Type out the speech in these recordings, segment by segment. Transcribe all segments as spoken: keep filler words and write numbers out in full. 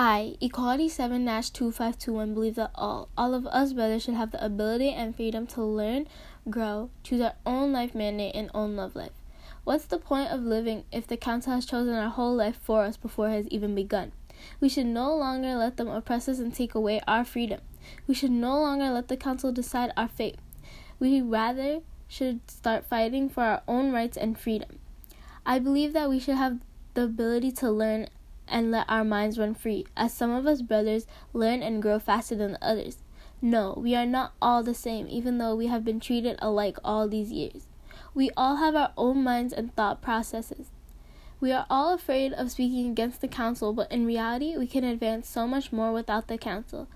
I, Equality seven dash two five two one, believe that all, all of us brothers should have the ability and freedom to learn, grow, choose our own life mandate and own love life. What's the point of living if the council has chosen our whole life for us before it has even begun? We should no longer let them oppress us and take away our freedom. We should no longer let the council decide our fate. We rather should start fighting for our own rights and freedom. I believe that we should have the ability to learn and let our minds run free, as some of us brothers learn and grow faster than others. No, we are not all the same, even though we have been treated alike all these years. We all have our own minds and thought processes. We are all afraid of speaking against the council, but in reality, we can advance so much more without the council.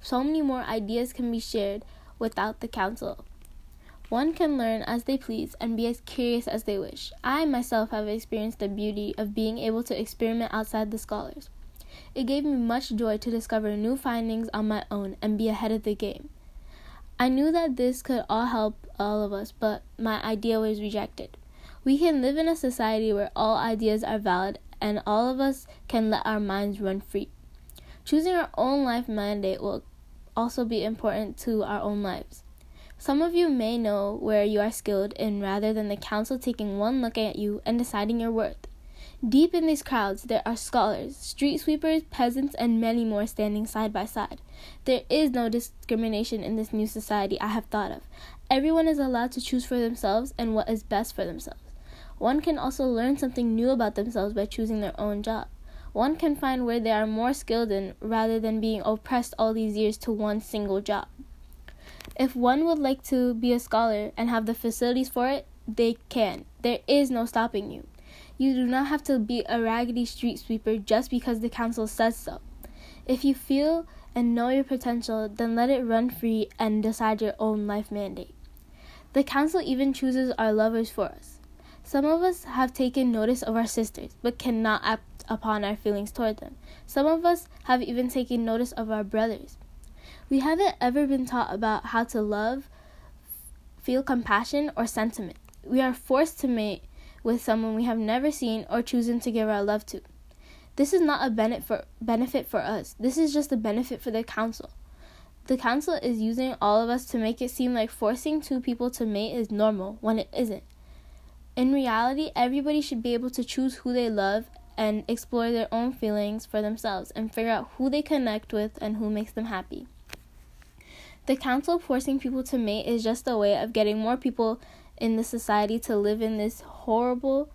So many more ideas can be shared without the council. One can learn as they please and be as curious as they wish. I myself have experienced the beauty of being able to experiment outside the scholars. It gave me much joy to discover new findings on my own and be ahead of the game. I knew that this could all help all of us, but my idea was rejected. We can live in a society where all ideas are valid and all of us can let our minds run free. Choosing our own life mandate will also be important to our own lives. Some of you may know where you are skilled in rather than the council taking one look at you and deciding your worth. Deep in these crowds, there are scholars, street sweepers, peasants, and many more standing side by side. There is no discrimination in this new society I have thought of. Everyone is allowed to choose for themselves and what is best for themselves. One can also learn something new about themselves by choosing their own job. One can find where they are more skilled in rather than being oppressed all these years to one single job. If one would like to be a scholar and have the facilities for it, they can. There is no stopping you. You do not have to be a raggedy street sweeper just because the council says so. If you feel and know your potential, then let it run free and decide your own life mandate. The council even chooses our lovers for us. Some of us have taken notice of our sisters, but cannot act upon our feelings toward them. Some of us have even taken notice of our brothers. We haven't ever been taught about how to love, feel compassion, or sentiment. We are forced to mate with someone we have never seen or chosen to give our love to. This is not a benefit for, benefit for us. This is just a benefit for the council. The council is using all of us to make it seem like forcing two people to mate is normal when it isn't. In reality, everybody should be able to choose who they love and explore their own feelings for themselves and figure out who they connect with and who makes them happy. The council forcing people to mate is just a way of getting more people in the society to live in this horrible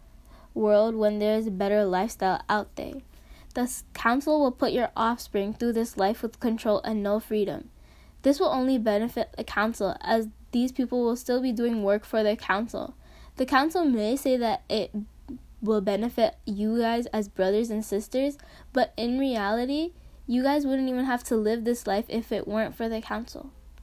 world when there is a better lifestyle out there. The council will put your offspring through this life with control and no freedom. This will only benefit the council, as these people will still be doing work for the council. The council may say that it will benefit you guys as brothers and sisters, but in reality, you guys wouldn't even have to live this life if it weren't for the council.